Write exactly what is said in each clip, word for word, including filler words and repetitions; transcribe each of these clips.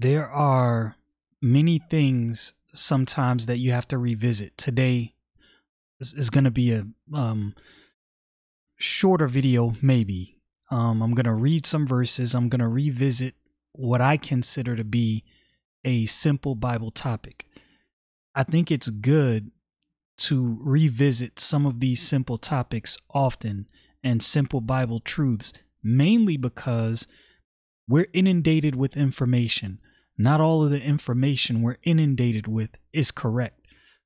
There are many things sometimes that you have to revisit. Today is going to be a um, shorter video, maybe. Um, I'm going to read some verses. I'm going to revisit what I consider to be a simple Bible topic. I think it's good to revisit some of these simple topics often and simple Bible truths, mainly because we're inundated with information. Not all of the information we're inundated with is correct.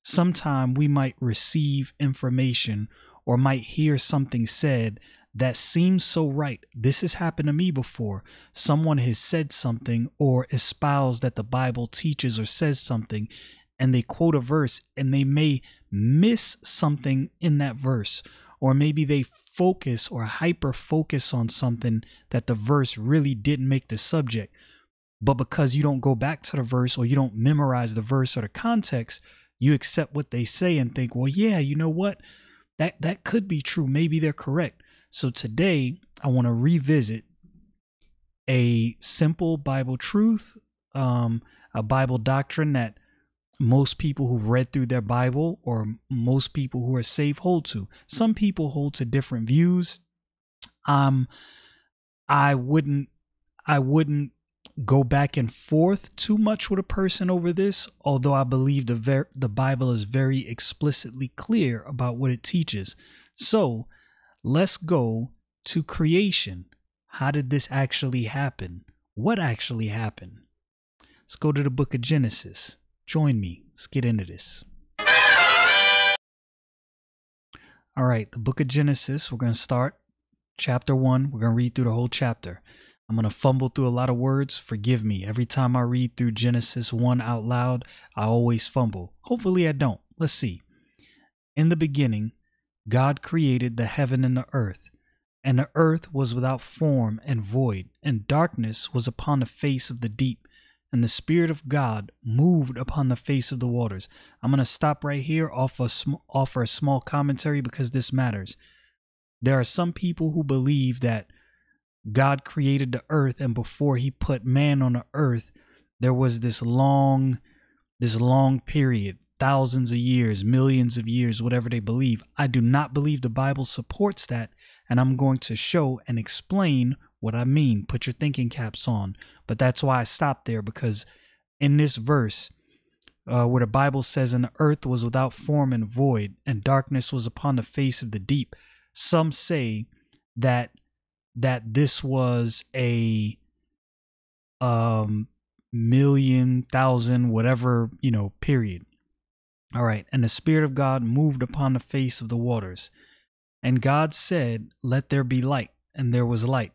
Sometimes we might receive information or might hear something said that seems so right. This has happened to me before. Someone has said something or espoused that the Bible teaches or says something, and they quote a verse and they may miss something in that verse. Or maybe they focus or hyper focus on something that the verse really didn't make the subject. But because you don't go back to the verse or you don't memorize the verse or the context, you accept what they say and think, well, yeah, you know what? That that could be true. Maybe they're correct. So today I want to revisit a simple Bible truth, um, a Bible doctrine that most people who've read through their Bible or most people who are saved hold to. Some people hold to different views. Um, I wouldn't I wouldn't go back and forth too much with a person over this, although I believe the ver the Bible is very explicitly clear about what it teaches. So let's go to creation. How did this actually happen? What actually happened? Let's go to the book of Genesis. Join me. Let's get into this. All right, the book of Genesis. We're going to start chapter one. We're going to read through the whole chapter. I'm going to fumble through a lot of words. Forgive me. Every time I read through Genesis one out loud, I always fumble. Hopefully I don't. Let's see. In the beginning, God created the heaven and the earth, and the earth was without form and void, and darkness was upon the face of the deep. And the Spirit of God moved upon the face of the waters. I'm going to stop right here, offer a, sm offer a small commentary because this matters. There are some people who believe that God created the earth, and before he put man on the earth, there was this long, this long period, thousands of years, millions of years, whatever they believe. I do not believe the Bible supports that, and I'm going to show and explain what I mean. Put your thinking caps on. But that's why I stopped there, because in this verse uh, where the Bible says, and the earth was without form and void, and darkness was upon the face of the deep. Some say that that this was a um, million, thousand, whatever, you know, period. All right. And the Spirit of God moved upon the face of the waters. And God said, let there be light. And there was light.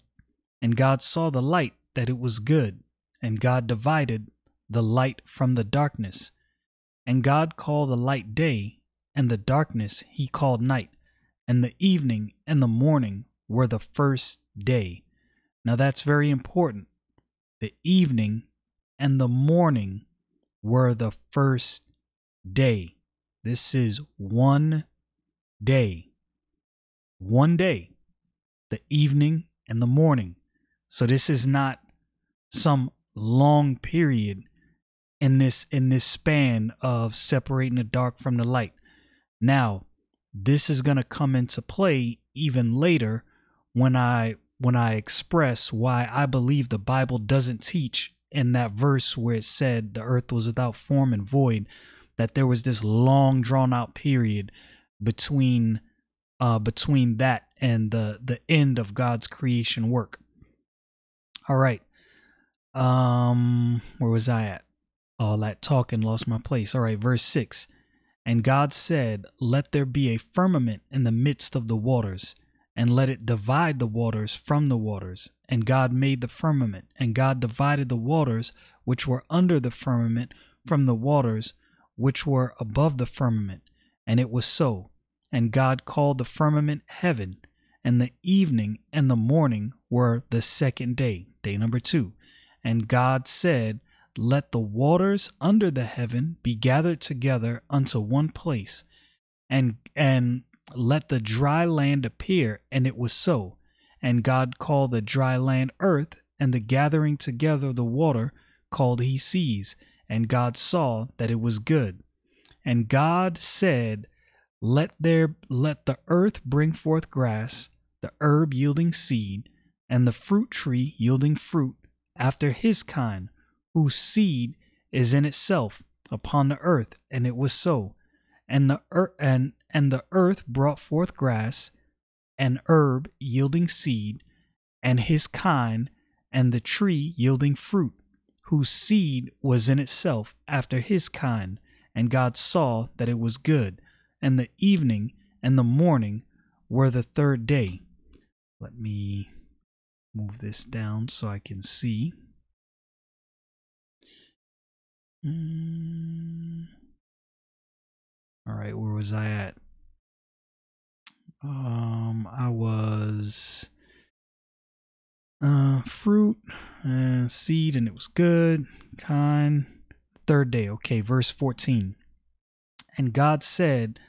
And God saw the light, that it was good. And God divided the light from the darkness. And God called the light day, and the darkness he called night. And the evening and the morning were the first day. Now that's very important. The evening and the morning were the first day. This is one day. One day. The evening and the morning. So this is not some long period in this in this span of separating the dark from the light. Now, this is going to come into play even later when I when I express why I believe the Bible doesn't teach in that verse where it said the earth was without form and void, that there was this long drawn out period between uh, between that and the the end of God's creation work. All right. Um, where was I at? All that talking lost my place. All right. Verse six. And God said, let there be a firmament in the midst of the waters, and let it divide the waters from the waters. And God made the firmament, and God divided the waters which were under the firmament from the waters which were above the firmament. And it was so. And God called the firmament heaven, and the evening and the morning were the second day, day number two. And God said, let the waters under the heaven be gathered together unto one place, and and let the dry land appear. And it was so. And God called the dry land earth, and the gathering together of the water called he seas. And God saw that it was good. And God said, let there let the earth bring forth grass, the herb yielding seed, and the fruit tree yielding fruit after his kind, whose seed is in itself upon the earth. And it was so. And the earth and and the earth brought forth grass, and herb yielding seed, and his kind, and the tree yielding fruit, whose seed was in itself after his kind. And God saw that it was good. And the evening and the morning were the third day. Let me move this down so I can see. Mm. All right, where was I at? Um, I was uh, fruit and seed, and it was good. Kind. Third day. Okay, verse fourteen. And God said,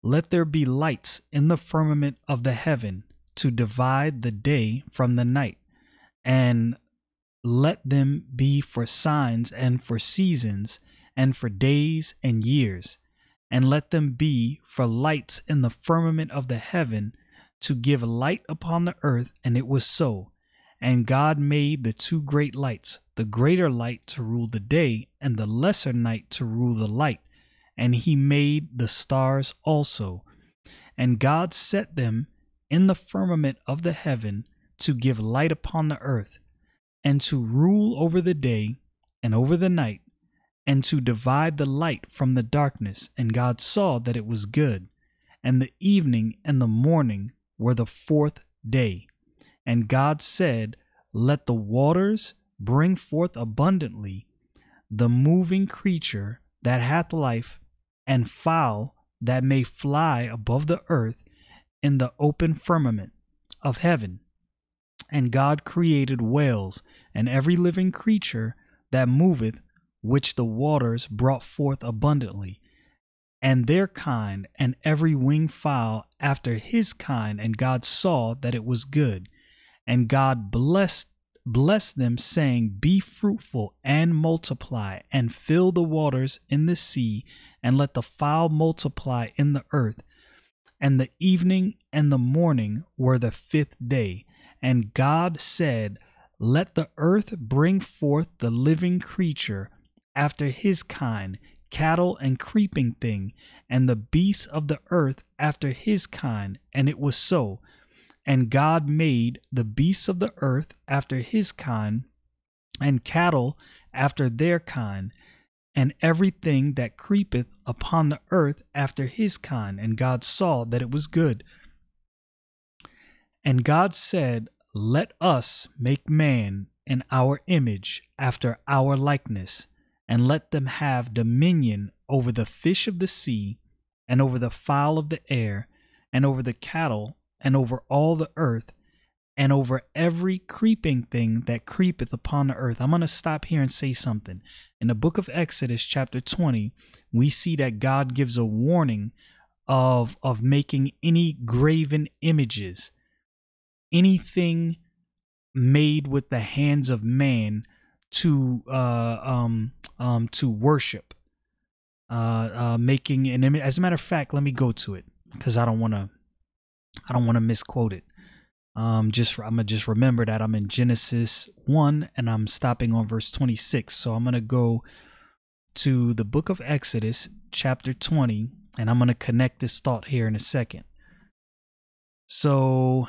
let there be lights in the firmament of the heaven to divide the day from the night, and let them be for signs and for seasons and for days and years, and let them be for lights in the firmament of the heaven to give light upon the earth. And it was so. And God made the two great lights, the greater light to rule the day, and the lesser night to rule the light. And he made the stars also. And God set them in the firmament of the heaven to give light upon the earth, and to rule over the day and over the night, and to divide the light from the darkness. And God saw that it was good. And the evening and the morning were the fourth day. And God said, let the waters bring forth abundantly the moving creature that hath life, and fowl that may fly above the earth in the open firmament of heaven. And God created whales, and every living creature that moveth, which the waters brought forth abundantly, and their kind, and every winged fowl after his kind. And God saw that it was good. And God blessed blessed them, saying, be fruitful and multiply, and fill the waters in the sea, and let the fowl multiply in the earth. And the evening and the morning were the fifth day. And God said, let the earth bring forth the living creature after his kind, cattle and creeping thing, and the beasts of the earth after his kind. And it was so. And God made the beasts of the earth after his kind, and cattle after their kind, and everything that creepeth upon the earth after his kind. And God saw that it was good. And God said, let us make man in our image, after our likeness, and let them have dominion over the fish of the sea, and over the fowl of the air, and over the cattle, and over all the earth, and over every creeping thing that creepeth upon the earth. I'm going to stop here and say something. In the book of Exodus, chapter twenty, we see that God gives a warning of, of making any graven images, anything made with the hands of man to uh, um, um, to worship, uh, uh, making an image. As a matter of fact, let me go to it, because I don't want to I don't want to misquote it. Um, just I'm gonna just remember that I'm in Genesis one, and I'm stopping on verse twenty-six. So I'm gonna go to the book of Exodus, chapter twenty, and I'm gonna connect this thought here in a second. So.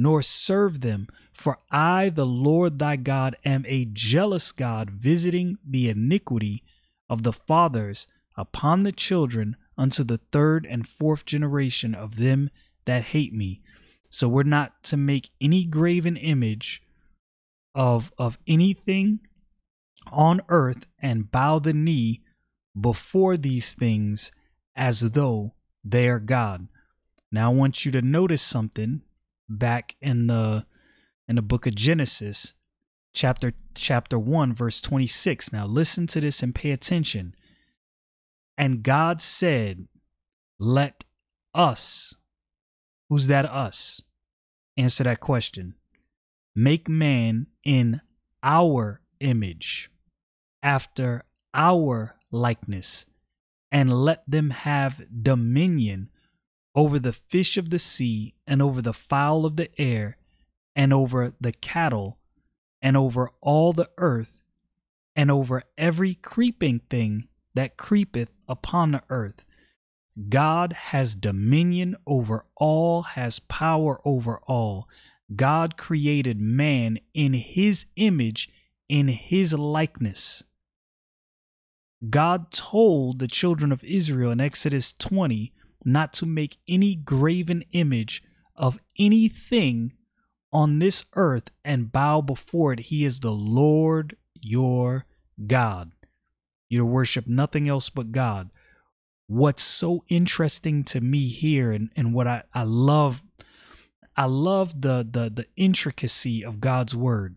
nor serve them. For I, the Lord thy God, am a jealous God, visiting the iniquity of the fathers upon the children unto the third and fourth generation of them that hate me. So we're not to make any graven image of, of anything on earth and bow the knee before these things as though they are God. Now I want you to notice something back in the in the book of Genesis, chapter chapter one, verse twenty-six. Now listen to this and pay attention. And God said, let us, who's that us? Answer that question. Make man in our image, after our likeness, and let them have dominion over the fish of the sea, and over the fowl of the air, and over the cattle, and over all the earth, and over every creeping thing that creepeth upon the earth. God has dominion over all, has power over all. God created man in his image, in his likeness. God told the children of Israel in Exodus twenty not to make any graven image of anything on this earth and bow before it. He is the Lord your God. You worship nothing else but God. What's so interesting to me here, and, and what I, I love, I love the, the, the intricacy of God's word.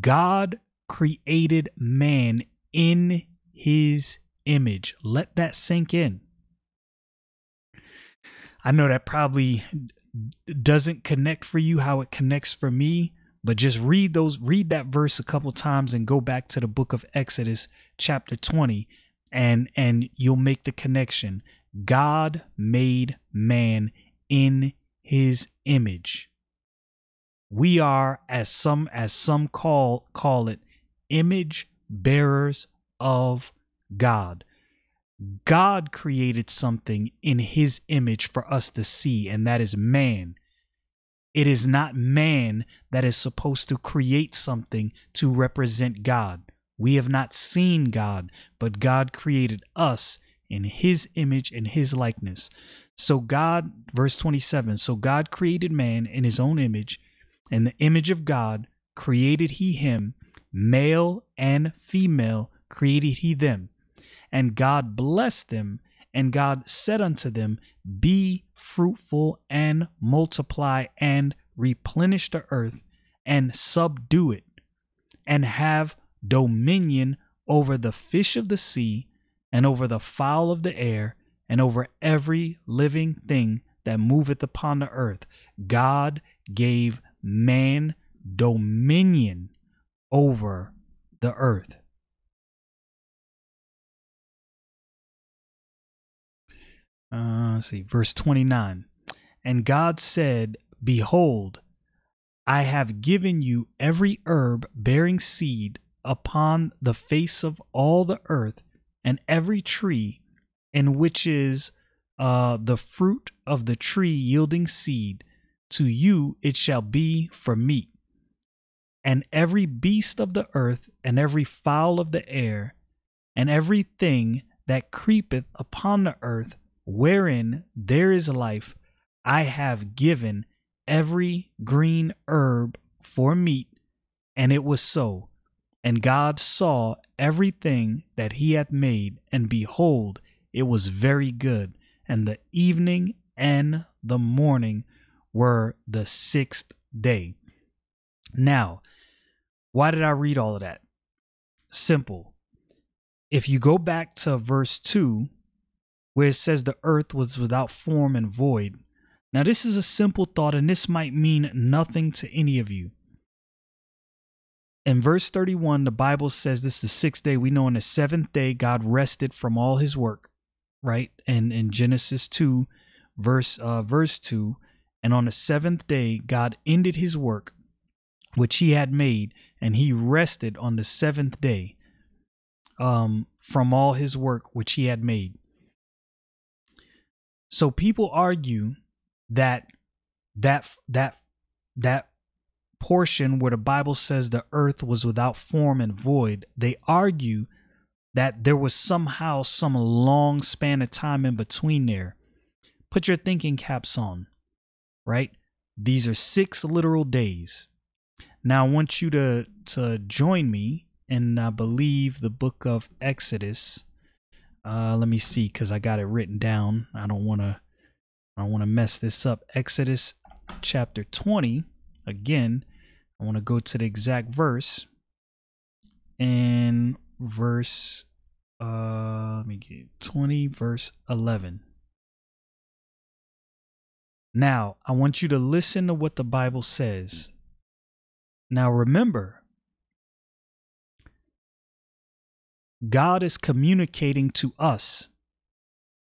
God created man in his image. Let that sink in. I know that probably doesn't connect for you how it connects for me, but just read those, read that verse a couple times and go back to the book of Exodus chapter twenty, and, and you'll make the connection. God made man in his image. We are, as some, as some call, call it, image bearers of God. God created something in his image for us to see, and that is man. It is not man that is supposed to create something to represent God. We have not seen God, but God created us in his image and his likeness. So God, verse twenty-seven, so God created man in his own image, and the image of God created he him, male and female created he them. And God blessed them, and God said unto them, be fruitful and multiply and replenish the earth and subdue it, and have dominion over the fish of the sea, and over the fowl of the air, and over every living thing that moveth upon the earth. God gave man dominion over the earth. Uh, let's see, verse twenty-nine. And God said, behold, I have given you every herb bearing seed upon the face of all the earth, and every tree in which is uh, the fruit of the tree yielding seed. To you it shall be for meat. And every beast of the earth, and every fowl of the air, and every thing that creepeth upon the earth, wherein there is life, I have given every green herb for meat. And it was so. And God saw everything that he hath made, and behold, it was very good. And the evening and the morning were the sixth day. Now, why did I read all of that? Simple. If you go back to verse two, where it says the earth was without form and void, Now, this is a simple thought, and this might mean nothing to any of you. In verse thirty-one, the Bible says this is the sixth day. We know on the seventh day, God rested from all his work, right? And in Genesis two, verse, uh, verse two, and on the seventh day, God ended his work, which he had made, and he rested on the seventh day um, from all his work, which he had made. So people argue that that that that portion where the Bible says the earth was without form and void, they argue that there was somehow some long span of time in between there. Put your thinking caps on, right? These are six literal days. Now I want you to, to join me in, I believe, the book of Exodus. Uh, let me see, because I got it written down. I don't want to I want to mess this up. Exodus chapter twenty. Again, I want to go to the exact verse. And verse, uh, let me get twenty, verse eleven. Now, I want you to listen to what the Bible says. Now, remember, God is communicating to us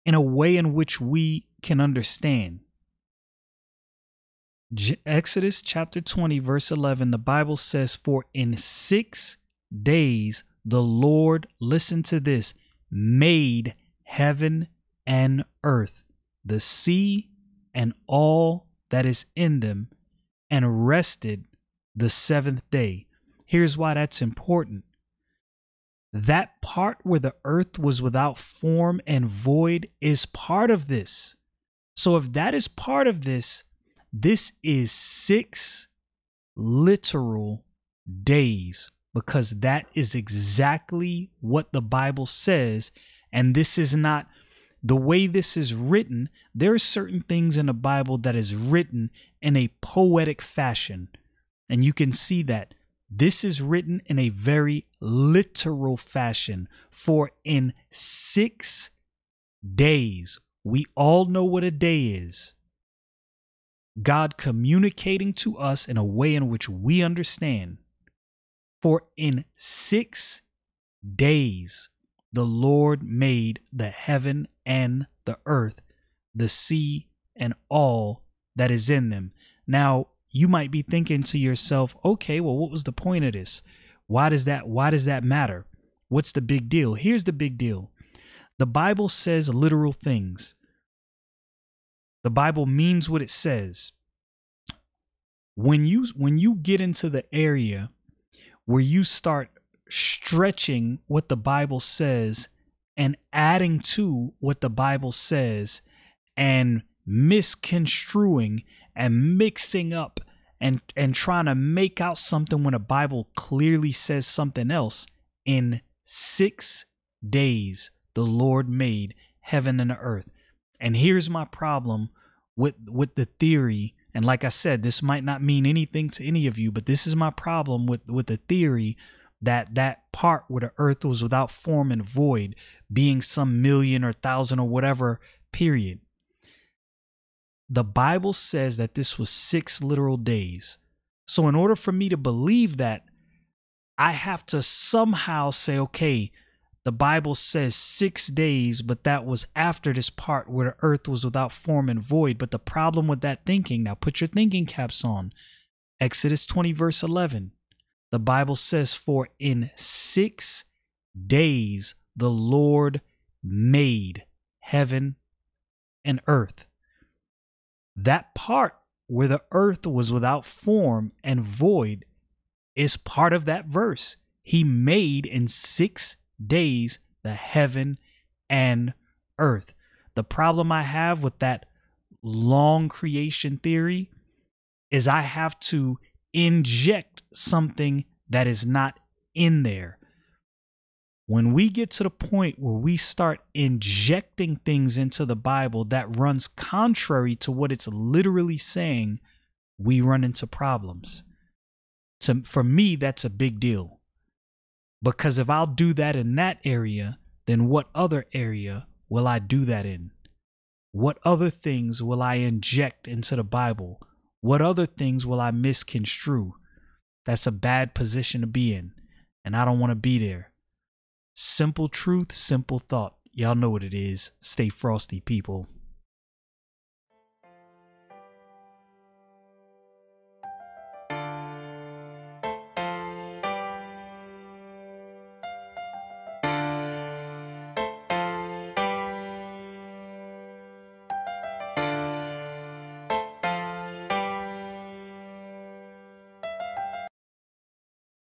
in a way in which we can understand. Exodus chapter twenty, verse eleven, the Bible says, for in six days, the Lord, listen to this, made heaven and earth, the sea and all that is in them, and rested the seventh day. Here's why that's important. That part where the earth was without form and void is part of this. So if that is part of this, this is six literal days, because that is exactly what the Bible says. And this is not the way this is written. There are certain things in the Bible that is written in a poetic fashion. And you can see that this is written in a very literal fashion. For in six days, we all know what a day is. God communicating to us in a way in which we understand. For in six days, the Lord made the heaven and the earth, the sea and all that is in them. Now, you might be thinking to yourself, okay, well, what was the point of this? Why does that, why does that matter? What's the big deal? Here's the big deal. The Bible says literal things. The Bible means what it says. When you when you get into the area where you start stretching what the Bible says and adding to what the Bible says and misconstruing and mixing up and, and trying to make out something when the Bible clearly says something else, in six days the Lord made heaven and the earth. And here's my problem with with the theory. And like I said, this might not mean anything to any of you, but this is my problem with, with the theory that that part where the earth was without form and void being some million or thousand or whatever period. The Bible says that this was six literal days. So in order for me to believe that, I have to somehow say, okay, the Bible says six days, but that was after this part where the earth was without form and void. But the problem with that thinking, now put your thinking caps on. Exodus twenty, verse eleven, the Bible says, for in six days, the Lord made heaven and earth. That part where the earth was without form and void is part of that verse. He made in six days. days the heaven and earth. The problem I have with that long creation theory is I have to inject something that is not in there. When we get to the point where we start injecting things into the Bible that runs contrary to what it's literally saying, we run into problems. To, for me, that's a big deal. Because if I'll do that in that area, then what other area will I do that in? What other things will I inject into the Bible? What other things will I misconstrue? That's a bad position to be in, and I don't want to be there. Simple truth, simple thought. Y'all know what it is. Stay frosty, people.